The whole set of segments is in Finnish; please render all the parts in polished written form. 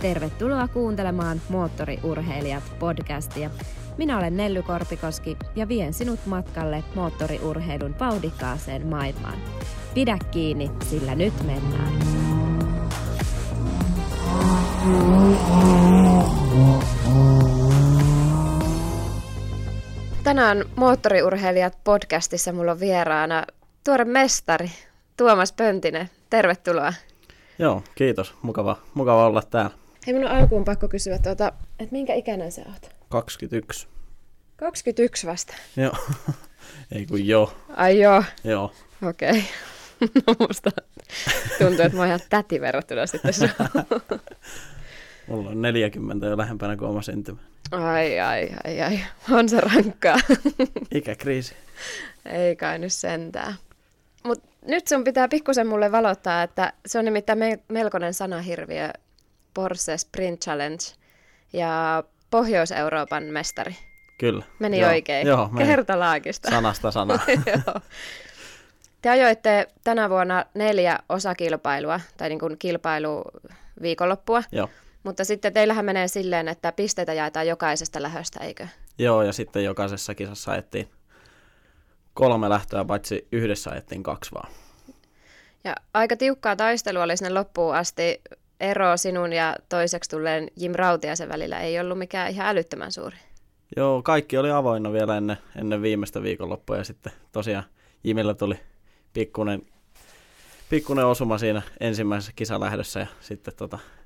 Tervetuloa kuuntelemaan Moottoriurheilijat-podcastia. Minä olen Nelly Kortikoski ja vien sinut matkalle moottoriurheilun vauhdikkaaseen maailmaan. Pidä kiinni, sillä nyt mennään. Tänään Moottoriurheilijat-podcastissa mulla on vieraana tuore mestari Tuomas Pöntinen. Tervetuloa. Joo, kiitos. Mukava olla täällä. Hei, minun on alkuun pakko kysyä, että minkä ikäinen sä oot? 21. 21 vasta? Joo. Ei kun joo. Ai joo? Joo. Okei. Okay. No musta tuntuu, että mä oon ihan täti verrattuna sitten sun. Mulla on 40 jo lähempänä kuin oma syntymä. Ai. On se rankkaa. Ikäkriisi. Ei kai nyt sentään. Mut nyt sun pitää pikkusen mulle valottaa, että se on nimittäin melkoinen sanahirviö, Porsche Sprint Challenge ja Pohjois-Euroopan mestari. Kyllä. Meni joo, oikein. Joo, kertalaakista. Sanasta sanaa. Joo. Te ajoitte tänä vuonna 4 osakilpailua, tai niin kuin kilpailuviikonloppua, joo. Mutta sitten teillähän menee silleen, että pisteitä jaetaan jokaisesta lähöstä, eikö? Joo, ja sitten jokaisessa kisassa ajettiin 3 lähtöä, paitsi yhdessä ajettiin 2 vaan. Ja aika tiukkaa taistelua oli sinne loppuun asti. Ero sinun ja toiseksi tulleen Jim Rautiasen välillä ei ollut mikään ihan älyttömän suuri. Joo, kaikki oli avoinna vielä ennen viimeistä viikonloppua. Ja sitten tosiaan Jimillä tuli pikkuinen osuma siinä ensimmäisessä kisalähdössä. Ja sitten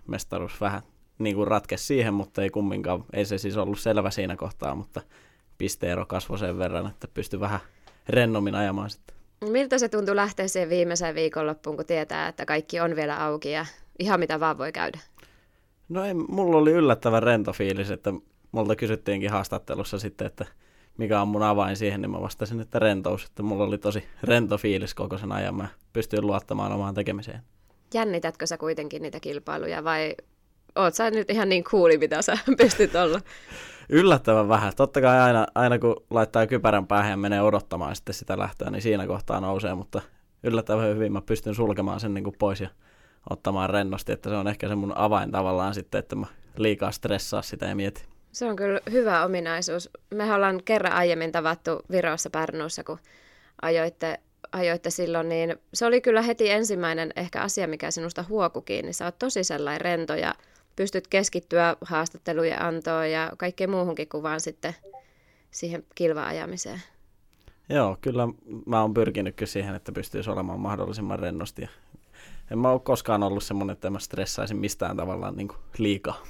mestaruus vähän niin kuin ratkesi siihen, mutta ei kumminkaan. Ei se siis ollut selvä siinä kohtaa, mutta pisteero kasvoi sen verran, että pystyi vähän rennommin ajamaan sitten. Miltä se tuntui lähteä siihen viimeiseen viikonloppuun, kun tietää, että kaikki on vielä auki ja ihan mitä vaan voi käydä? No ei, mulla oli yllättävän rento fiilis, että multa kysyttiinkin haastattelussa sitten, että mikä on mun avain siihen, niin mä vastasin, että rentous, että mulla oli tosi rento fiilis koko sen ajan, mä pystyin luottamaan omaan tekemiseen. Jännitätkö sä kuitenkin niitä kilpailuja vai oot sä nyt ihan niin cooli, mitä sä pystyt olla? Yllättävän vähän. Totta kai aina kun laittaa kypärän päähän ja menee odottamaan sitten sitä lähtöä, niin siinä kohtaa nousee, mutta yllättävän hyvin mä pystyn sulkemaan sen niin kuin pois ja ottamaan rennosti, että se on ehkä se mun avain tavallaan sitten, että mä liikaa stressaa sitä ja mietin. Se on kyllä hyvä ominaisuus. Mehän ollaan kerran aiemmin tavattu Virossa Pärnuussa, kun ajoitte silloin, niin se oli kyllä heti ensimmäinen ehkä asia, mikä sinusta huokui kiinni. Sä oot tosi sellainen rento ja pystyt keskittyä haastattelujen antoon ja kaikkeen muuhunkin kuin vaan sitten siihen kilva-ajamiseen. Joo, kyllä mä oon pyrkinytkin siihen, että pystyisi olemaan mahdollisimman rennosti. En mä ole koskaan ollut semmoinen, että mä stressaisin mistään tavallaan niin kuin liikaa.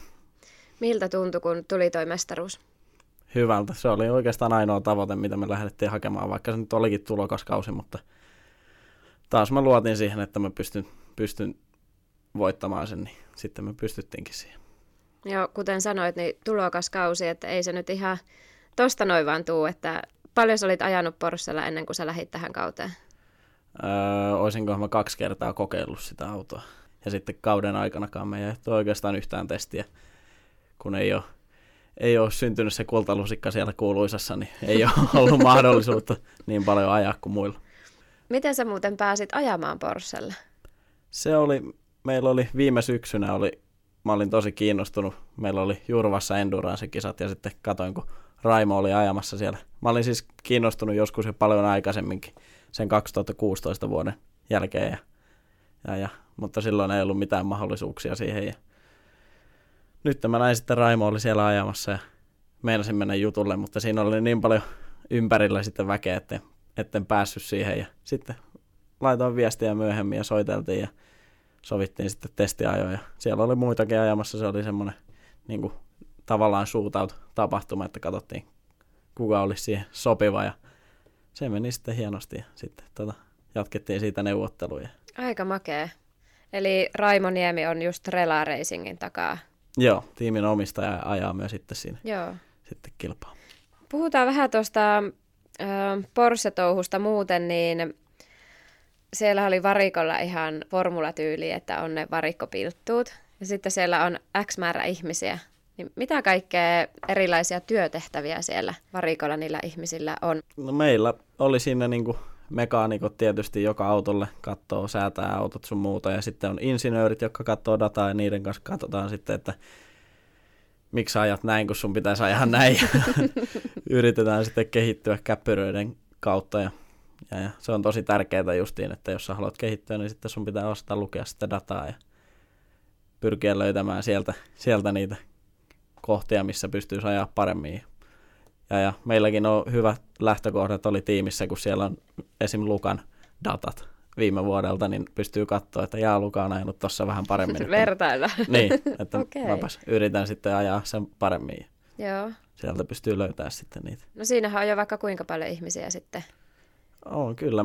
Miltä tuntui, kun tuli toi mestaruus? Hyvältä. Se oli oikeastaan ainoa tavoite, mitä me lähdettiin hakemaan, vaikka se nyt olikin tulokaskausi, mutta taas mä luotin siihen, että mä pystyn voittamaan sen, niin sitten me pystyttiinkin siihen. Joo, kuten sanoit, niin tulokaskausi, että ei se nyt ihan tosta noin vaan tuu, että paljon sä olit ajanut Porschella ennen kuin sä lähdit tähän kauteen? Olisinkohan mä 2 kertaa kokeillut sitä autoa. Ja sitten kauden aikanakaan me ei ole oikeastaan yhtään testiä, kun ei ole syntynyt se kultalusikka siellä kuuluisassa, niin ei ole ollut mahdollisuutta niin paljon ajaa kuin muilla. Miten sä muuten pääsit ajamaan Porschella? Meillä oli viime syksynä, mä olin tosi kiinnostunut, meillä oli Jurvassa Endurance-kisat ja sitten katsoin, kun Raimo oli ajamassa siellä. Mä olin siis kiinnostunut joskus jo paljon aikaisemminkin, sen 2016 vuoden jälkeen, mutta silloin ei ollut mitään mahdollisuuksia siihen. Ja nyt mä näin sitten, Raimo oli siellä ajamassa ja meinasin mennä jutulle, mutta siinä oli niin paljon ympärillä sitten väkeä, etten päässyt siihen. Ja sitten laitoin viestiä myöhemmin ja soiteltiin ja sovittiin sitten testiajoja. Siellä oli muitakin ajamassa, se oli semmoinen niin kuin tavallaan shootout-tapahtuma, että katsottiin kuka olisi siihen sopiva ja se meni sitten hienosti ja sitten jatkettiin siitä neuvotteluja. Aika makea. Eli Raimo Niemi on just Trela Racingin takaa. Joo, tiimin omistaja ajaa myös sitten siinä. Joo. Sitten kilpaa. Puhutaan vähän tuosta Porsche-touhusta muuten, niin siellä oli varikolla ihan formulatyyli, että on ne varikkopilttuut ja sitten siellä on X määrä ihmisiä. Niin mitä kaikkea erilaisia työtehtäviä siellä varikolla niillä ihmisillä on? No meillä oli siinä niin kuin mekaanikot tietysti joka autolle katsoo, säätää autot sun muuta, ja sitten on insinöörit, jotka katsoo dataa, ja niiden kanssa katsotaan sitten, että miksi ajat näin, kun sun pitäisi ajaa näin, yritetään sitten kehittyä käppyröiden kautta, ja se on tosi tärkeää justiin, että jos sä haluat kehittyä, niin sitten sun pitää osata lukea sitä dataa, ja pyrkiä löytämään sieltä niitä kohtia, missä pystyy ajaa paremmin. Ja meilläkin on hyvät lähtökohdat oli tiimissä, kun siellä on esim. Lukan datat viime vuodelta, niin pystyy katsoa, että jaa, Luka on ajanut tuossa vähän paremmin. Vertailla. Niin, että okay. Mäpäs yritän sitten ajaa sen paremmin. Joo. Sieltä pystyy löytämään sitten niitä. No siinähän on jo vaikka kuinka paljon ihmisiä sitten. On, kyllä.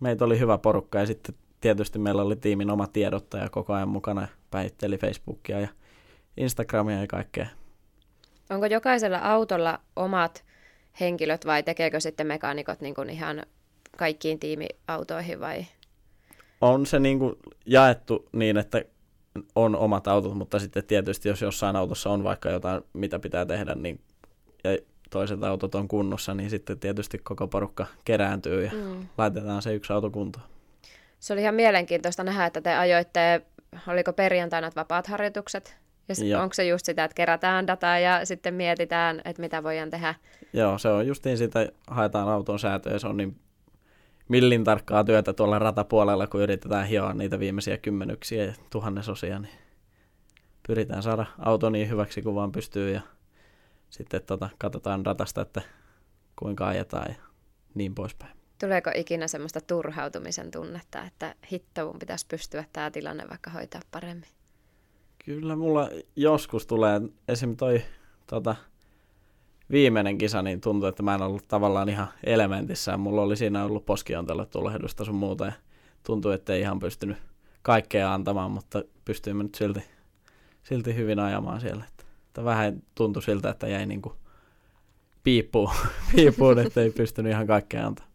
Meitä oli hyvä porukka ja sitten tietysti meillä oli tiimin oma tiedottaja koko ajan mukana, päihitteli Facebookia ja Instagramia ja kaikkea. Onko jokaisella autolla omat henkilöt vai tekeekö sitten mekaanikot niin kuin ihan kaikkiin tiimiautoihin vai? On se niin kuin jaettu niin, että on omat autot, mutta sitten tietysti jos jossain autossa on vaikka jotain, mitä pitää tehdä, niin ja toiset autot on kunnossa, niin sitten tietysti koko porukka kerääntyy ja laitetaan se yksi auto kuntoon. Se oli ihan mielenkiintoista nähdä, että te ajoitte, oliko perjantaina vapaat harjoitukset? Ja onko se just sitä, että kerätään dataa ja sitten mietitään, että mitä voidaan tehdä? Joo, se on justiin sitä, haetaan auton säätöä, se on niin millin tarkkaa työtä tuolla ratapuolella, kun yritetään hioa niitä viimeisiä kymmenyksiä ja tuhannesosia, niin pyritään saada auto niin hyväksi kuin vaan pystyy ja sitten katsotaan datasta, että kuinka ajetaan ja niin poispäin. Tuleeko ikinä semmoista turhautumisen tunnetta, että hitto, mun pitäisi pystyä tämä tilanne vaikka hoitaa paremmin? Kyllä mulla joskus tulee, esimerkiksi toi viimeinen kisa, niin tuntui, että mä en ollut tavallaan ihan elementissä. Mulla oli siinä ollut poskiontelle tulehdusta sun muuta ja tuntui, että ei ihan pystynyt kaikkea antamaan, mutta pystyimme nyt silti hyvin ajamaan siellä. Että vähän tuntui siltä, että jäi niin kuin piippuun, että ei pystynyt ihan kaikkea antamaan.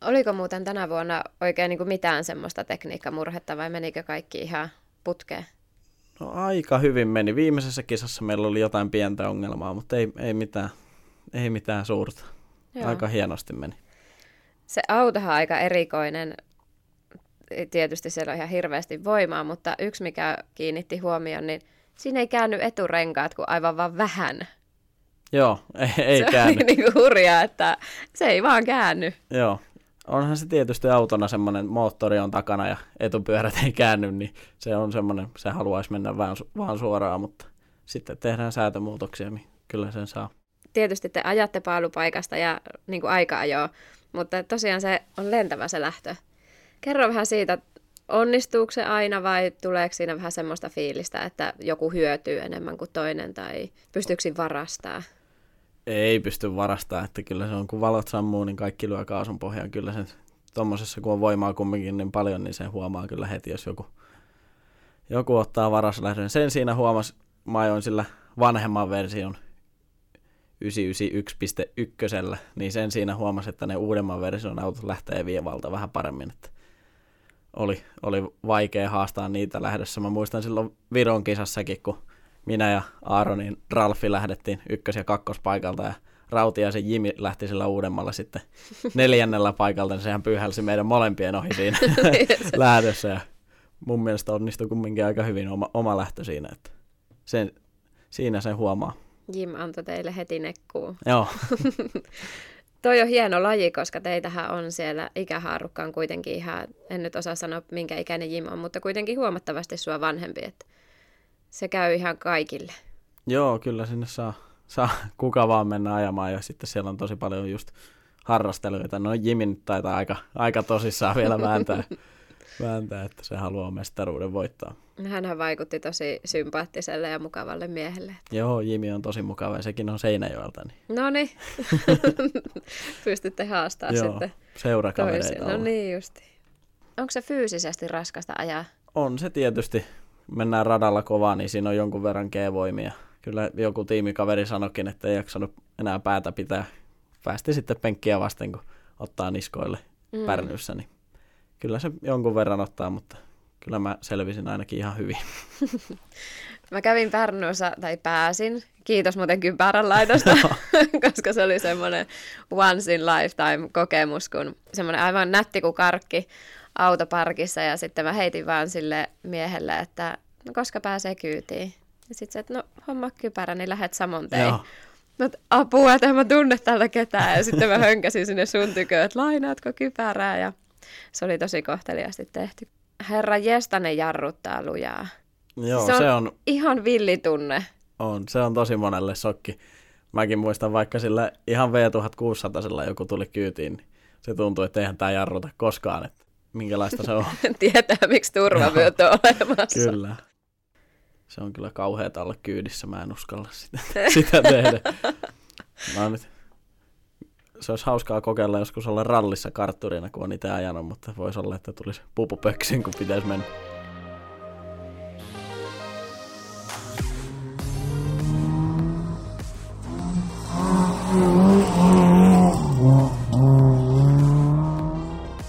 Oliko muuten tänä vuonna oikein niin kuin mitään semmoista tekniikkamurhetta vai menikö kaikki ihan putkeen? No, aika hyvin meni. Viimeisessä kisassa meillä oli jotain pientä ongelmaa, mutta ei mitään suurta. Joo. Aika hienosti meni. Se autohan on aika erikoinen. Tietysti siellä on ihan hirveästi voimaa, mutta yksi mikä kiinnitti huomioon, niin siinä ei käänny eturenkaat kuin aivan vaan vähän. Joo, ei käänny. Se on niin hurjaa, että se ei vaan käänny. Joo. Onhan se tietysti autona semmoinen, moottori on takana ja etupyörät ei käänny, niin se on semmoinen, se haluaisi mennä vaan suoraan, mutta sitten tehdään säätömuutoksia, niin kyllä sen saa. Tietysti te ajatte paalupaikasta ja niin kuin aika-ajoa, mutta tosiaan se on lentävä se lähtö. Kerro vähän siitä, onnistuuko se aina vai tuleeko siinä vähän semmoista fiilistä, että joku hyötyy enemmän kuin toinen tai pystyykö siinä varastamaan? Ei pysty varastamaan, että kyllä se on, kun valot sammuu, niin kaikki lyö kaasun pohjaan. Kyllä se tuommoisessa, kun on voimaa kumminkin niin paljon, niin se huomaa kyllä heti, jos joku ottaa varaslähdön. Sen siinä huomasi, mä ajoin sillä vanhemman version 991.1, niin sen siinä huomasi, että ne uudemman version autot lähtee vievalta vähän paremmin. Että oli vaikea haastaa niitä lähdössä. Mä muistan silloin Viron kisassakin, kun minä ja Aaronin Ralfi lähdettiin ykkös- ja kakkospaikalta ja Rautia ja se Jimi lähti sillä uudemmalla sitten neljännellä paikalta, niin sehän pyyhälsi meidän molempien ohi siinä lähdössä. Ja mun mielestä onnistui kumminkin aika hyvin oma lähtö siinä, että siinä sen huomaa. Jim antoi teille heti nekkuun. Joo. Toi on hieno laji, koska teitähän on siellä ikähaarukkaan kuitenkin ihan, en nyt osaa sanoa minkä ikäinen Jim on, mutta kuitenkin huomattavasti sua vanhempi, että se käy ihan kaikille. Joo, kyllä sinne saa kuka vaan mennä ajamaan ja sitten siellä on tosi paljon just harrasteluita. No Jimin taitaa aika tosissaan vielä vääntää, että se haluaa mestaruuden voittaa. Hänhän vaikutti tosi sympaattiselle ja mukavalle miehelle. Joo, Jimi on tosi mukava ja sekin on Seinäjoelta. No niin, pystytte haastamaan sitten seurakavereita toisin. No niin justi. Onko se fyysisesti raskasta ajaa? On se tietysti. Mennään radalla kovaa, niin siinä on jonkun verran G-voimia. Kyllä joku tiimikaveri sanokin, että ei jaksanut enää päätä pitää. Päästi sitten penkkiä vasten, kun ottaa niskoille Pärnyssä. Niin kyllä se jonkun verran ottaa, mutta kyllä mä selvisin ainakin ihan hyvin. Mä kävin Pärnussa, tai pääsin. Kiitos muuten kypärän laitosta. koska se oli semmoinen once in lifetime kokemus, kun semmoinen aivan nätti kuin karkki autoparkissa, ja sitten mä heitin vaan sille miehelle, että no koska pääsee kyytiin. Ja sitten se, että no homma kypärä, niin lähet samoin tein. No apua, että mä tunne täällä ketään. Ja sitten mä hönkäsin sinne sun tyköön, että lainaatko kypärää, ja se oli tosi kohteliaasti tehty. Herra Jestanen jarruttaa lujaa. Joo, se on ihan villitunne. On, se on tosi monelle shokki. Mäkin muistan vaikka sillä ihan V1600 joku tuli kyytiin, niin se tuntui, että eihän tää jarruta koskaan, että minkälaista se on. Tietää, miksi turvavyöt on olemassa. Kyllä. Se on kyllä kauheata olla kyydissä, mä en uskalla sitä tehdä. Se olisi hauskaa kokeilla joskus olla rallissa kartturina, kun on itse ajanut, mutta voisi olla, että tulisi pupupöksin, kun pitäisi mennä.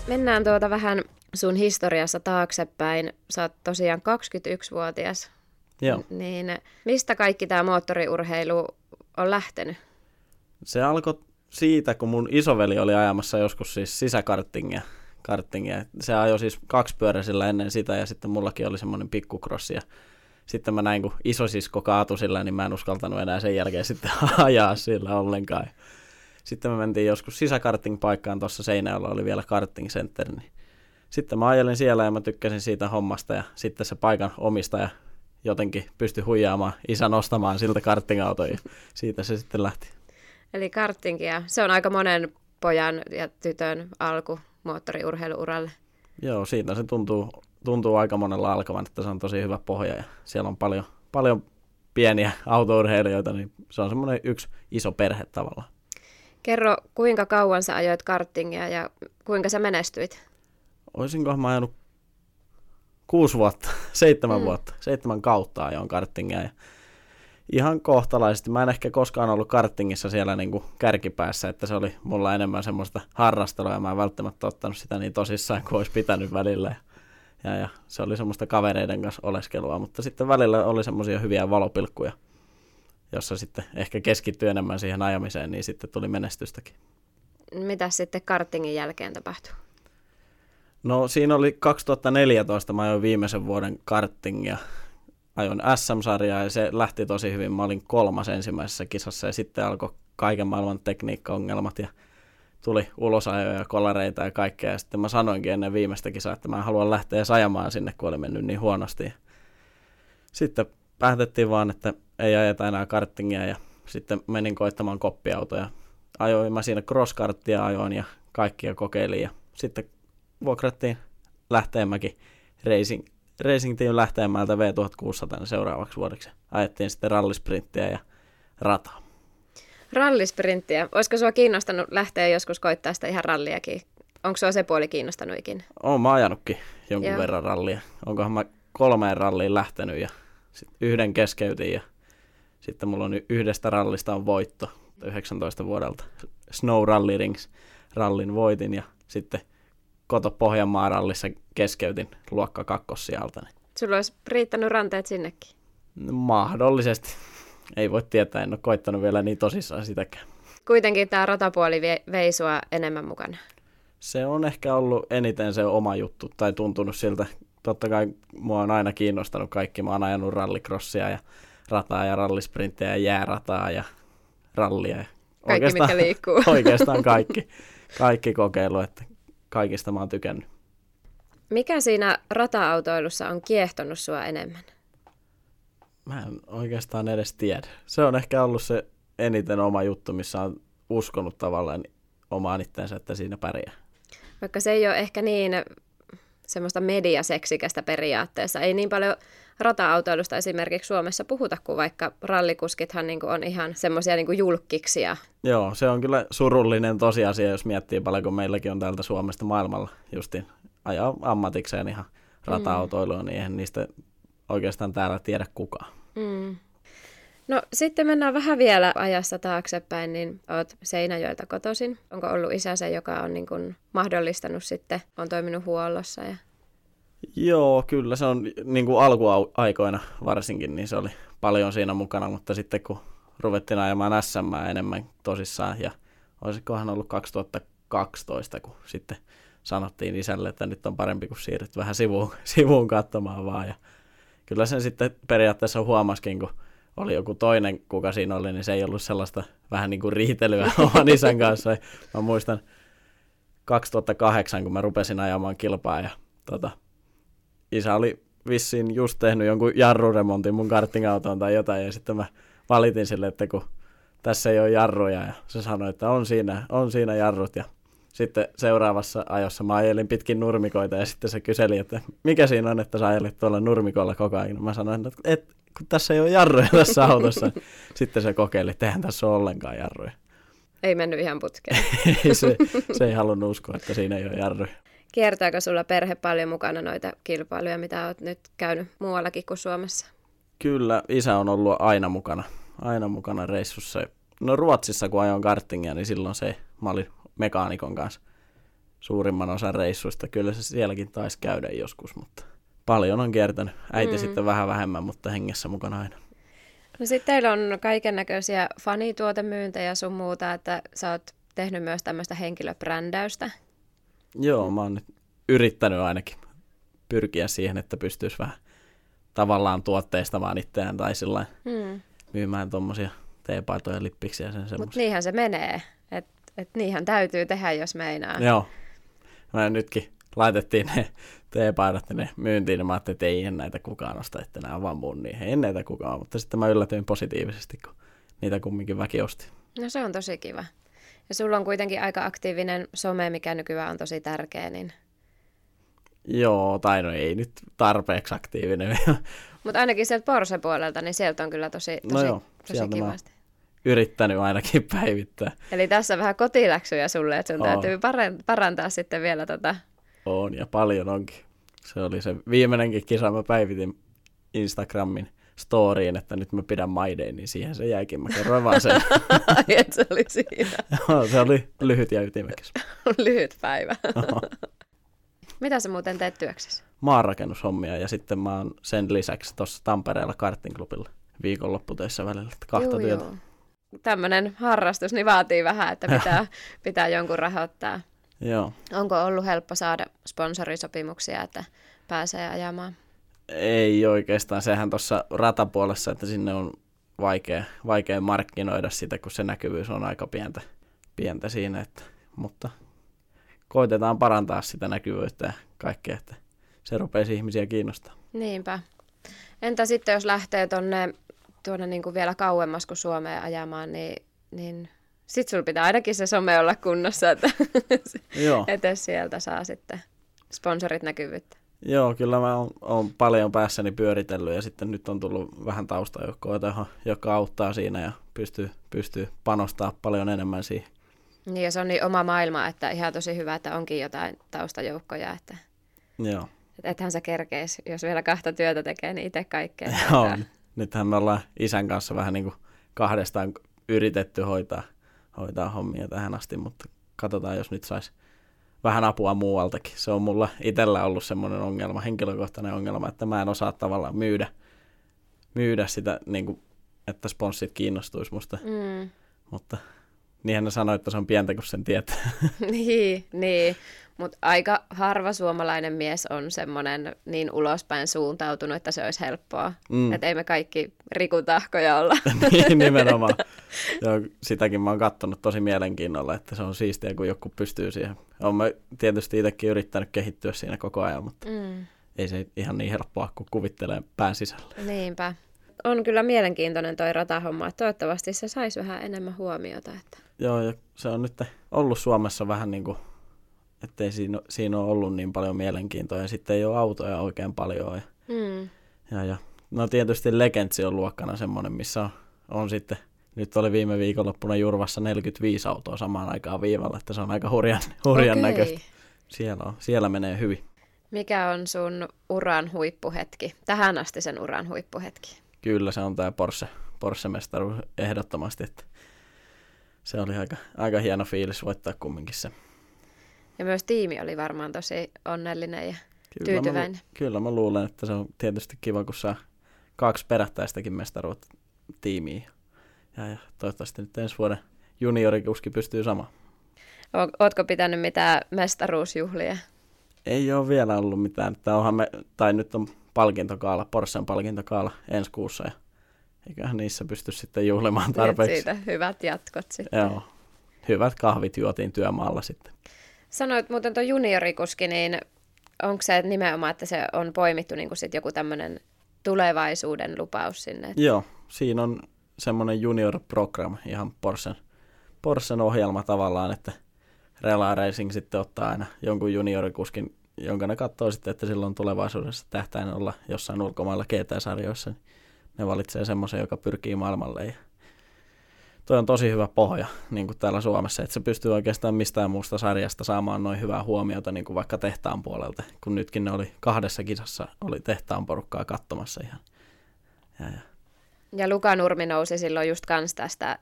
Mennään vähän sun historiassa taaksepäin. Sä oot tosiaan 21-vuotias. Joo. Niin mistä kaikki tää moottoriurheilu on lähtenyt? Se alkoi siitä, kun mun isoveli oli ajamassa joskus siis sisäkarttingia. Se ajoi siis kaksipyöräisillä ennen sitä, ja sitten mullakin oli semmoinen pikkukrossi. Ja sitten mä näin, kun isosisko kaatui sillä, niin mä en uskaltanut enää sen jälkeen sitten ajaa sillä ollenkaan. Sitten me mentiin joskus sisäkarting-paikkaan, tuossa Seinäjoella oli vielä karting-center. Niin sitten mä ajelin siellä ja mä tykkäsin siitä hommasta, ja sitten se paikan omistaja jotenkin pystyi huijaamaan isän ostamaan siltä karting-autoja, ja siitä se sitten lähti. Eli kartingia. Se on aika monen pojan ja tytön alku moottoriurheiluuralle. Joo, siitä se tuntuu aika monella alkavan, että se on tosi hyvä pohja, ja siellä on paljon pieniä autourheilijoita, niin se on semmoinen yksi iso perhe tavallaan. Kerro, kuinka kauan sä ajoit kartingia ja kuinka sä menestyit? Olisinkohan mä ajanut 7 kautta ajoin kartingia, ja ihan kohtalaisesti. Mä en ehkä koskaan ollut kartingissa siellä niin kuin kärkipäässä, että se oli mulla enemmän semmoista harrastelua, ja mä en välttämättä ottanut sitä niin tosissaan kuin olisi pitänyt välillä. Ja se oli semmoista kavereiden kanssa oleskelua, mutta sitten välillä oli semmoisia hyviä valopilkkuja, jossa sitten ehkä keskittyi enemmän siihen ajamiseen, niin sitten tuli menestystäkin. Mitäs sitten kartingin jälkeen tapahtui? No siinä oli 2014, mä ajoin viimeisen vuoden kartingia. Ajoin SM-sarjaa, ja se lähti tosi hyvin. Mä olin 3. ensimmäisessä kisassa, ja sitten alkoi kaiken maailman tekniikkaongelmat, ja tuli ulosajoja, kolareita ja kaikkea. Ja sitten mä sanoinkin ennen viimeistä kisaa, että mä haluan lähteä ajamaan sinne, kun oli mennyt niin huonosti. Sitten päätettiin vaan, että ei ajeta enää kartingia, ja sitten menin koittamaan koppiautoja. Ajoin mä siinä crosskarttia ajoin ja kaikkia kokeilin, ja sitten vuokrattiin Lähteenmäki Racing Team Lähteenmäeltä V1600 seuraavaksi vuodeksi. Ajettiin sitten rallisprinttiä ja rataa. Rallisprinttiä. Olisiko sua kiinnostanut lähteä joskus koittaa sitä ihan ralliakin? Onko sua se puoli kiinnostanut ikinä? Oon mä ajanutkin jonkun verran rallia. Onkohan mä 3 ralliin lähtenyt, ja sitten 1 keskeytin, ja sitten mulla on yhdestä rallista on voitto 19 vuodelta. Snow Rally Rings rallin voitin, ja sitten Koto-Pohjanmaa rallissa keskeytin luokka 2-sijalta. Sulla olisi riittänyt ranteet sinnekin? No, mahdollisesti. Ei voi tietää, en ole koittanut vielä niin tosissaan sitäkään. Kuitenkin tämä ratapuoli vei sua enemmän mukana. Se on ehkä ollut eniten se oma juttu, tai tuntunut siltä. Totta kai mua on aina kiinnostanut kaikki. Mä oon ajanut rallikrossia ja rataa ja rallisprinttejä ja jäärataa ja rallia. Ja kaikki, mitkä liikkuu. Oikeastaan kaikki kokeilu, että kaikista mä oon tykännyt. Mikä siinä rata-autoilussa on kiehtonut sua enemmän? Mä en oikeastaan edes tiedä. Se on ehkä ollut se eniten oma juttu, missä on uskonut tavallaan omaan itseänsä, että siinä pärjää. Vaikka se ei ole ehkä niin semmoista mediaseksikästä periaatteessa. Ei niin paljon rata-autoilusta esimerkiksi Suomessa puhuta, kuin vaikka rallikuskithan niin kuin on ihan semmoisia niin kuin julkkiksia. Joo, se on kyllä surullinen tosiasia, jos miettii paljon, kun meilläkin on täältä Suomesta maailmalla justiin ajaa ammatikseen ihan rata-autoilua, niin eihän niistä oikeastaan täällä tiedä kukaan. Mm. No sitten mennään vähän vielä ajassa taaksepäin, niin olet Seinäjoelta kotoisin. Onko ollut isä se, joka on niin kuin mahdollistanut sitten, on toiminut huollossa? Ja... Joo, kyllä se on niin kuin alkuaikoina varsinkin, niin se oli paljon siinä mukana, mutta sitten kun ruvettiin ajamaan SM enemmän tosissaan, ja olisikohan ollut 2012, kun sitten sanottiin isälle, että nyt on parempi, kun siirryt vähän sivuun katsomaan vaan, ja kyllä sen sitten periaatteessa huomaskin, kun oli joku toinen, kuka siinä oli, niin se ei ollut sellaista vähän niin kuin riitelyä oman isän kanssa. Mä muistan 2008, kun mä rupesin ajamaan kilpaa, ja isä oli vissiin just tehnyt jonkun jarruremontin mun karting-autoon tai jotain, ja sitten mä valitin sille, että kun tässä ei ole jarruja, ja se sanoi, että on siinä jarrut, ja sitten seuraavassa ajossa mä ajelin pitkin nurmikoita, ja sitten se kyseli, että mikä siinä on, että sä ajelit tuolla nurmikolla koko ajan. Mä sanoin, että kun tässä ei ole jarruja tässä autossa. Sitten se kokeili, että eihän tässä ole ollenkaan jarruja. Ei mennyt ihan putkeen. se ei halunnut uskoa, että siinä ei ole jarruja. Kiertääkö sulla perhe paljon mukana noita kilpailuja, mitä olet nyt käynyt muuallakin kuin Suomessa? Kyllä, isä on ollut aina mukana reissussa. No Ruotsissa, kun ajoin kartingia, niin silloin mä olin mekaanikon kanssa suurimman osan reissuista. Kyllä se sielläkin taisi käydä joskus, mutta paljon on kiertänyt. Äiti sitten vähän vähemmän, mutta hengessä mukana aina. No sitten teillä on kaikennäköisiä fanituotemyyntejä sun muuta, että sä oot tehnyt myös tämmöistä henkilöbrändäystä. Joo, mä oon nyt yrittänyt ainakin pyrkiä siihen, että pystyisi vähän tavallaan tuotteistamaan itseään tai sillain myymään tommosia teepaitoja, lippiksiä ja sen semmosia. Mutta niinhän se menee, että niinhän täytyy tehdä, jos meinaa. Joo, mä nytkin laitettiin ne teepaidat ne myyntiin, niin mä ajattelin, että ei näitä kukaan osta, että nämä on vaan mun, niin ei näitä kukaan, mutta sitten mä yllätyin positiivisesti, kun niitä kumminkin väki osti. No se on tosi kiva. Ja sulla on kuitenkin aika aktiivinen some, mikä nykyään on tosi tärkeä, niin... Joo, tai no ei nyt tarpeeksi aktiivinen. Mutta ainakin sieltä Porsche-puolelta, niin sieltä on kyllä tosi, no joo, tosi kivasti. Yrittänyt ainakin päivittää. Eli tässä on vähän kotiläksyjä sulle, että sun täytyy parantaa sitten vielä . On ja paljon onkin. Se oli se viimeinenkin kisa, mä päivitin Instagramin storyin, että nyt mä pidän My Day, niin siihen se jäikin. Mä kerroin vaan sen. Et se oli siinä. Se oli lyhyt ja ytimekäs. Lyhyt päivä. Mitä sä muuten teet työksessä? Maanrakennushommia ja sitten mä oon sen lisäksi tuossa Tampereella kartingklubilla viikonlopputöissä välillä. Kahta työtä. Tämmönen harrastus niin vaatii vähän, että pitää jonkun rahoittaa. Joo. Onko ollut helppo saada sponsorisopimuksia, että pääsee ajamaan? Ei oikeastaan. Sehän tuossa ratapuolessa, että sinne on vaikea markkinoida sitä, kun se näkyvyys on aika pientä siinä. Mutta koitetaan parantaa sitä näkyvyyttä ja kaikkea, että se rupeisi ihmisiä kiinnostaa. Niinpä. Entä sitten, jos lähtee tuonne niin kuin vielä kauemmas kuin Suomeen ajamaan, niin... Sitten sulla pitää ainakin se some olla kunnossa, että etes sieltä saa sitten sponsorit näkyvyyttä. Joo, kyllä mä oon paljon päässäni pyöritellyt ja sitten nyt on tullut vähän taustajoukkoa, joka auttaa siinä ja pystyy panostaa paljon enemmän siihen. Niin ja se on niin oma maailma, että ihan tosi hyvä, että onkin jotain taustajoukkoja, että joo. Ethän sä kerkeis, jos vielä kahta työtä tekee, niin itse kaikkea. Joo, nythän me ollaan isän kanssa vähän niin kuin kahdestaan yritetty hoitaa hommia tähän asti, mutta katsotaan, jos nyt saisi vähän apua muualtakin. Se on mulla itsellä ollut semmoinen ongelma, henkilökohtainen ongelma, että mä en osaa tavallaan myydä sitä, niin kuin, että sponssit kiinnostuisi musta. Mutta niinhän ne sanoi, että se on pientä, kun sen tietää. niin. Mutta aika harva suomalainen mies on semmoinen niin ulospäin suuntautunut, että se olisi helppoa. Että ei me kaikki rikutahkoja olla. Niin, nimenomaan. Joo, sitäkin mä oon katsonut tosi mielenkiinnolla, että se on siistiä, kun joku pystyy siihen. Oon mä tietysti itsekin yrittänyt kehittyä siinä koko ajan, mutta ei se ihan niin helppoa, kun kuvittelee pään sisällä. Niinpä. On kyllä mielenkiintoinen toi ratahomma. Toivottavasti se saisi vähän enemmän huomiota. Että... Joo, ja se on nyt ollut Suomessa vähän niin kuin... Että ei siinä ole ollut niin paljon mielenkiintoa ja sitten ei ole autoja oikein paljon. No tietysti Legends on luokkana semmoinen, missä on sitten, nyt oli viime viikonloppuna Jurvassa 45 autoa samaan aikaan viivalla, että se on aika hurjan näköistä. Siellä menee hyvin. Mikä on sun uran huippuhetki, tähän asti sen uran huippuhetki? Kyllä se on tämä Porsche-mestaruus ehdottomasti, että se oli aika hieno fiilis voittaa kumminkin se. Ja myös tiimi oli varmaan tosi onnellinen ja tyytyväinen. Kyllä mä luulen, että se on tietysti kiva, kun saa kaksi perättäistäkin mestaruutta tiimiä. ja toivottavasti nyt ensi vuoden juniorikuski pystyy samaan. Ootko pitänyt mitään mestaruusjuhlia? Ei ole vielä ollut mitään. Nyt on palkintokaala, Porschen palkintokaala ensi kuussa. Ja eiköhän niissä pysty sitten juhlimaan tarpeeksi. Siitä hyvät jatkot sitten. Joo. Hyvät kahvit juotiin työmaalla sitten. Sanoit muuten tuo juniorikuski, niin onko se nimenomaan, että se on poimittu niin kuin sit joku tämmöinen tulevaisuuden lupaus sinne? Että... Joo, siinä on semmoinen junior program, ihan Porschen ohjelma tavallaan, että Trela Racing sitten ottaa aina jonkun juniorikuskin, jonka ne katsoo sitten, että silloin tulevaisuudessa tähtäin olla jossain ulkomailla GT-sarjoissa. Niin ne valitsee semmoisen, joka pyrkii maailmalle. Ja toi on tosi hyvä pohja niin kuin täällä Suomessa, että se pystyy oikeastaan mistään muusta sarjasta saamaan noin hyvää huomiota niin kuin vaikka tehtaan puolelta. Kun nytkin ne oli kahdessa kisassa, oli tehtaan porukkaa katsomassa ihan. Ja Luka Nurmi nousi silloin just kans tästä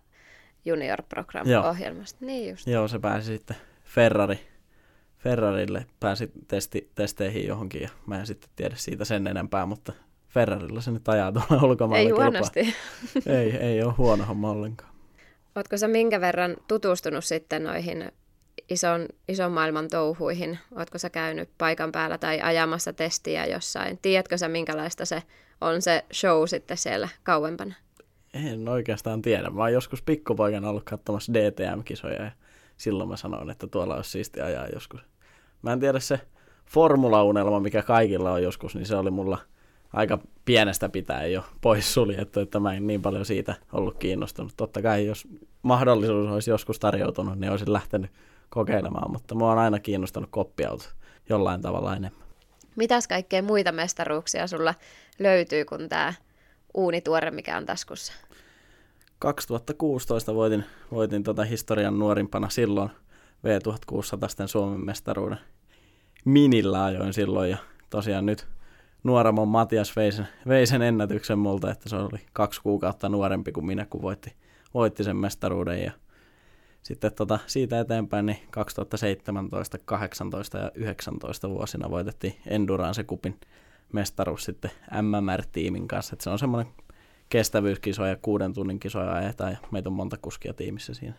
junior-program-ohjelmasta. Niin just. Joo, se pääsi sitten Ferrarille pääsi testeihin johonkin, ja mä en sitten tiedä siitä sen enempää, mutta Ferrarilla se nyt ajaa tuolla ulkomailla. Ei huonosti. Ei ole huono homma ollenkaan. Ootko sä minkä verran tutustunut sitten noihin ison maailman touhuihin? Ootko sä käynyt paikan päällä tai ajamassa testiä jossain? Tiedätkö sä minkälaista se on se show sitten siellä kauempana? En oikeastaan tiedä. Mä oon joskus pikkupoikana ollut katsomassa DTM-kisoja ja silloin mä sanoin, että tuolla olisi siisti ajaa joskus. Mä en tiedä, se formulaunelma, mikä kaikilla on joskus, niin se oli mulla aika pienestä pitäen jo pois suljettu, että mä en niin paljon siitä ollut kiinnostunut. Totta kai jos mahdollisuus olisi joskus tarjoutunut, niin olisin lähtenyt kokeilemaan, mutta mua on aina kiinnostanut koppiautot jollain tavalla enemmän. Mitäs kaikkea muita mestaruuksia sulla löytyy, kun tää uunituore, mikä on taskussa? 2016 voitin historian nuorimpana silloin V1600 Suomen mestaruuden. Minillä ajoin silloin, ja tosiaan nyt Nuoramon Matias vei sen ennätyksen multa, että se oli 2 kuukautta nuorempi kuin minä, kun voitti sen mestaruuden. Ja sitten siitä eteenpäin niin 2017, 2018 ja 2019 vuosina voitettiin Endurance Cupin mestaruus sitten MMR-tiimin kanssa. Että se on semmoinen kestävyyskiso ja 6 tunnin kisoja ajetaan, ja meitä on monta kuskia tiimissä siinä.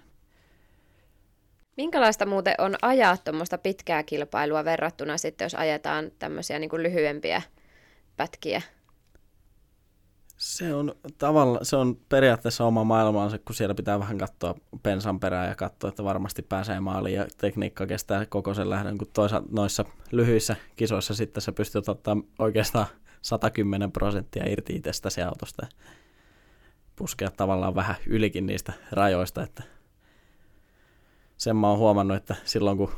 Minkälaista muuten on ajaa tuommoista pitkää kilpailua verrattuna sitten, jos ajetaan tämmöisiä niin kuin lyhyempiä pätkiä? Se on periaatteessa oma maailmansa, kun siellä pitää vähän katsoa pensan perään ja katsoa, että varmasti pääsee maaliin, ja tekniikka kestää koko sen lähdön, kun toisaalta noissa lyhyissä kisoissa sitten sä pystyt ottamaan oikeastaan 110% irti itsestäsi autosta ja puskea tavallaan vähän ylikin niistä rajoista. Että sen mä oon huomannut, että silloin kun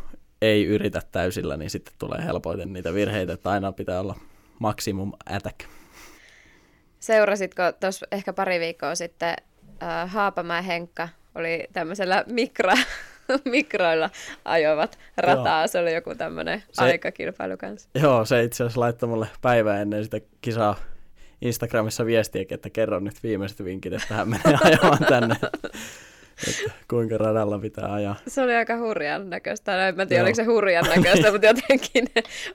ei yritä täysillä, niin sitten tulee helpoiten niitä virheitä, että aina pitää olla maximum attack. Seurasitko tuossa ehkä pari viikkoa sitten Haapamäen Henkka oli tämmöisellä mikroilla ajoivat rataa, joo. Se oli joku tämmöinen aikakilpailu kanssa. Joo, se itse asiassa laittoi mulle päivää ennen sitä kisaa Instagramissa viestiä, että kerron nyt viimeiset vinkit, että hän menee ajamaan tänne, että kuinka radalla pitää ajaa. Se oli aika hurjan näköistä, en tiedä oliko se hurjan näköistä, mutta jotenkin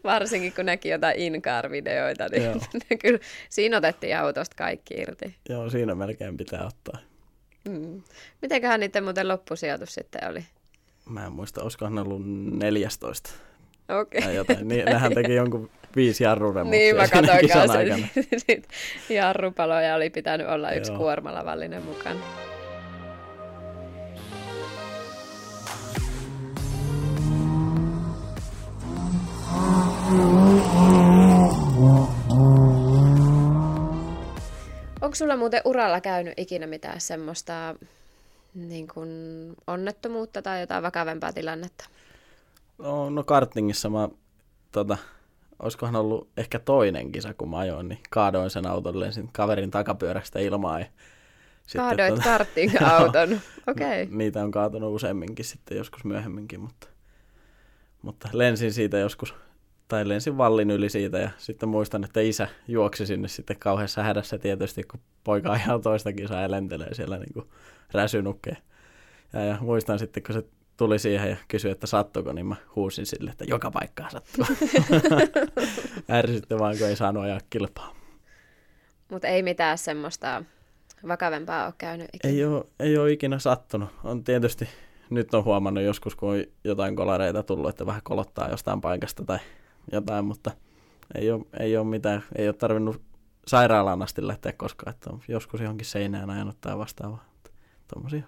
varsinkin kun näki jotain in-car-videoita, niin kyllä siinä otettiin autosta kaikki irti. Joo, siinä melkein pitää ottaa. Mm. Mitenköhän niiden muuten loppusijoitus sitten oli? Mä en muista, olisikohan ne ollut 14. Okei. Okay. Jotain. Nehän teki jonkun 5 jarruremuttia. Niin, mä katsoin kanssa. Jarrupaloja oli pitänyt olla 1 kuormalavallinen mukana. Onko sulla muuten uralla käynyt ikinä mitään semmoista niin kuin onnettomuutta tai jotain vakavampaa tilannetta? No kartingissa mä, olisikohan ollut ehkä toinen kisa, kun mä ajoin, niin kaadoin sen auton, lensin kaverin takapyörästä ilmaan. Ja kaadoit karting-auton? Okei. Okay. Niitä on kaatunut useamminkin sitten, joskus myöhemminkin, mutta lensin siitä joskus. Tai lensin vallin yli siitä, ja sitten muistan, että isä juoksi sinne sitten kauheassa hädässä tietysti, kun poika ajaa toista kisaa ja lentelee siellä niin kuin räsynukkeen. Ja muistan sitten, kun se tuli siihen ja kysyi, että sattuko, niin mä huusin sille, että joka paikkaan sattuu. Ärsytti vaan, kun ei saanut ajaa kilpaa. Mutta ei mitään semmoista vakavempaa ole käynyt ikinä? Ei ole ikinä sattunut. On tietysti, nyt on huomannut joskus, kun on jotain kolareita tullut, että vähän kolottaa jostain paikasta tai jotain, mutta ei ole mitään, ei ole tarvinnut sairaalaan asti lähteä koskaan, että on joskus johonkin seinään ajanut tai vastaavaa. Tuommoisia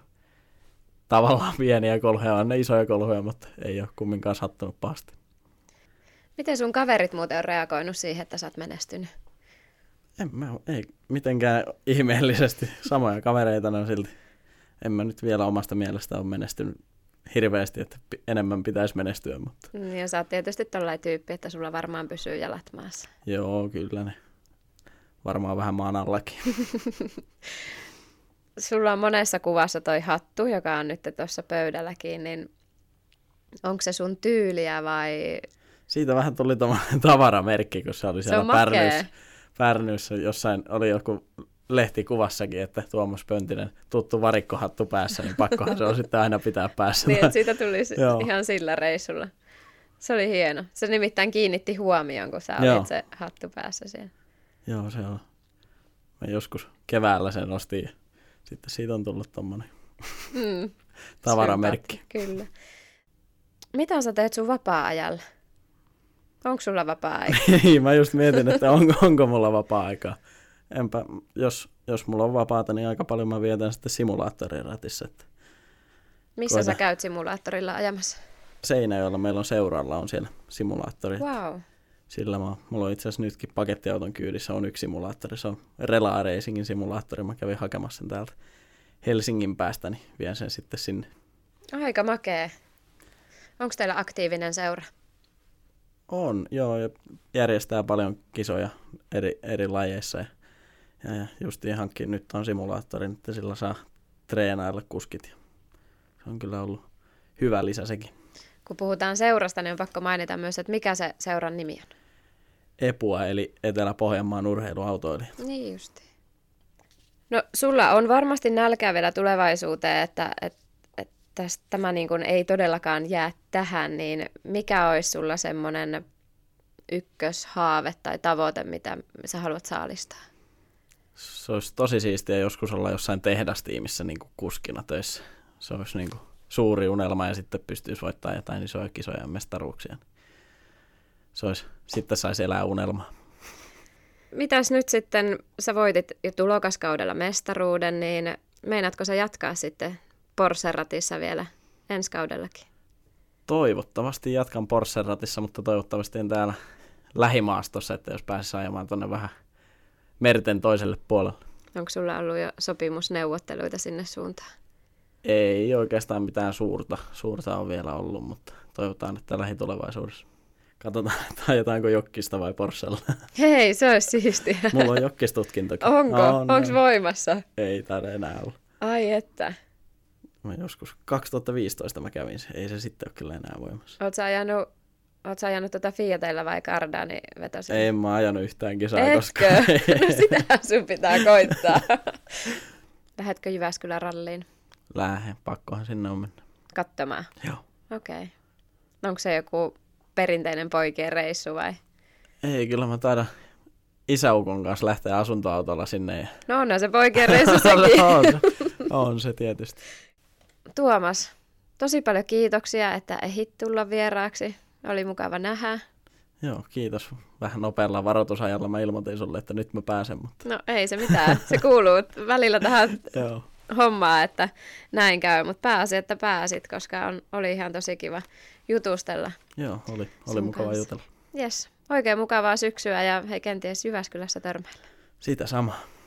tavallaan pieniä kolhuja, on ne isoja kolhuja, mutta ei ole kumminkaan sattunut pahasti. Miten sun kaverit muuten on reagoinut siihen, että sä oot menestynyt? Ei mitenkään ihmeellisesti. Samoja kavereita on silti. En mä nyt vielä omasta mielestä ole menestynyt hirveästi, että enemmän pitäisi menestyä. Mutta... Ja sä oot tietysti tollainen tyyppi, että sulla varmaan pysyy jalat maassa. Joo, kyllä ne. Varmaan vähän maan allakin. Sulla on monessa kuvassa toi hattu, joka on nyt tuossa pöydälläkin, niin onko se sun tyyliä vai... Siitä vähän tuli tavaramerkki, kun se oli siellä Pärnyissä. Jossain oli joku lehtikuvassakin, että Tuomas Pöntinen, tuttu varikkohattu päässä, niin pakkohan se on sitten aina pitää päässä. Niin, siitä tuli ihan sillä reissulla. Se oli hieno. Se nimittäin kiinnitti huomioon, kun sä olit se hattu päässä siellä. Joo, se on. Mä joskus keväällä sen nostin. Sitten siitä on tullut tommonen tavaramerkki. Kyllä. Mitä sä teet sun vapaa-ajalla? Onko sulla vapaa-aika? Niin, mä just mietin, että onko mulla vapaa-aikaa. Enpä, jos mulla on vapaata, niin aika paljon mä vietän sitten simulaattorin ratissa. Missä sä käyt simulaattorilla ajamassa? Seinäjoella meillä on seuralla on siellä simulaattori. Wow. Sillä mulla on itse asiassa nytkin pakettiauton kyydissä on yksi simulaattori. Se on Trela Racingin simulaattori. Mä kävin hakemassa sen täältä Helsingin päästä, niin vien sen sitten sinne. Aika makee. Onko teillä aktiivinen seura? On, joo. Ja järjestää paljon kisoja eri lajeissa. Ja just ihankin nyt on simulaattori, että sillä saa treenailla kuskit. Se on kyllä ollut hyvä lisä sekin. Kun puhutaan seurasta, niin on pakko mainita myös, että mikä se seuran nimi on? EPUA, eli Etelä-Pohjanmaan urheiluautoilija. Niin justi. No sulla on varmasti nälkää vielä tulevaisuuteen, että tämä niin kuin ei todellakaan jää tähän, niin mikä olisi sulla semmoinen ykköshaave tai tavoite, mitä sä haluat saalistaa? Se olisi tosi siistiä joskus olla jossain tehdastiimissä niin kuin kuskina töissä. Se olisi niin kuin suuri unelma ja sitten pystyisi voittamaan jotain isoja kisoja ja mestaruuksia. Se olisi, sitten saisi elää unelmaa. Mitäs nyt sitten, sä voitit jo tulokaskaudella mestaruuden, niin meinaatko sä jatkaa sitten Porsche-ratissa vielä ensi kaudellakin? Toivottavasti jatkan Porsche-ratissa, mutta toivottavasti en täällä lähimaastossa, että jos pääsisi ajamaan tuonne vähän merten toiselle puolelle. Onko sulla ollut jo sopimusneuvotteluita sinne suuntaan? Ei oikeastaan mitään suurta on vielä ollut, mutta toivotaan, että lähitulevaisuudessa. Katsotaan, että ajetaanko jokkista vai Porschella. Hei, se olisi siistiä. Mulla on jokkistutkintokin. Onko voimassa? Ei tarvitse enää olla. Ai että. Mä joskus 2015 mä kävin sen. Ei se sitten ole kyllä enää voimassa. Ootko ajanut tuota Fiateilla vai Cardani vetosin? En mä ajanut yhtään kisaa. Etkö? Koskaan. No sitähän sun pitää koittaa. Lähetkö Jyväskylän ralliin? Lähden, pakkohan sinne on mennä. Katsomaan? Joo. Okei. Okay. Onko se joku perinteinen poikien reissu vai? Ei, kyllä mä taidan isäukon kanssa lähteä asuntoautolla sinne. Ja... No onhan se poikien reissu sekin. on se tietysti. Tuomas, tosi paljon kiitoksia, että ehdit tulla vieraaksi. Oli mukava nähdä. Joo, kiitos. Vähän nopealla varoitusajalla mä ilmoitin sulle, että nyt mä pääsen. Mutta... No ei se mitään, se kuuluu välillä tähän. Joo. Hommaa, että näin käy, mutta pääasia, että pääsit, koska oli ihan tosi kiva jutustella. Joo, oli mukava kanssa jutella. Jes, oikein mukavaa syksyä ja hei, kenties Jyväskylässä törmäillä. Sitä samaa.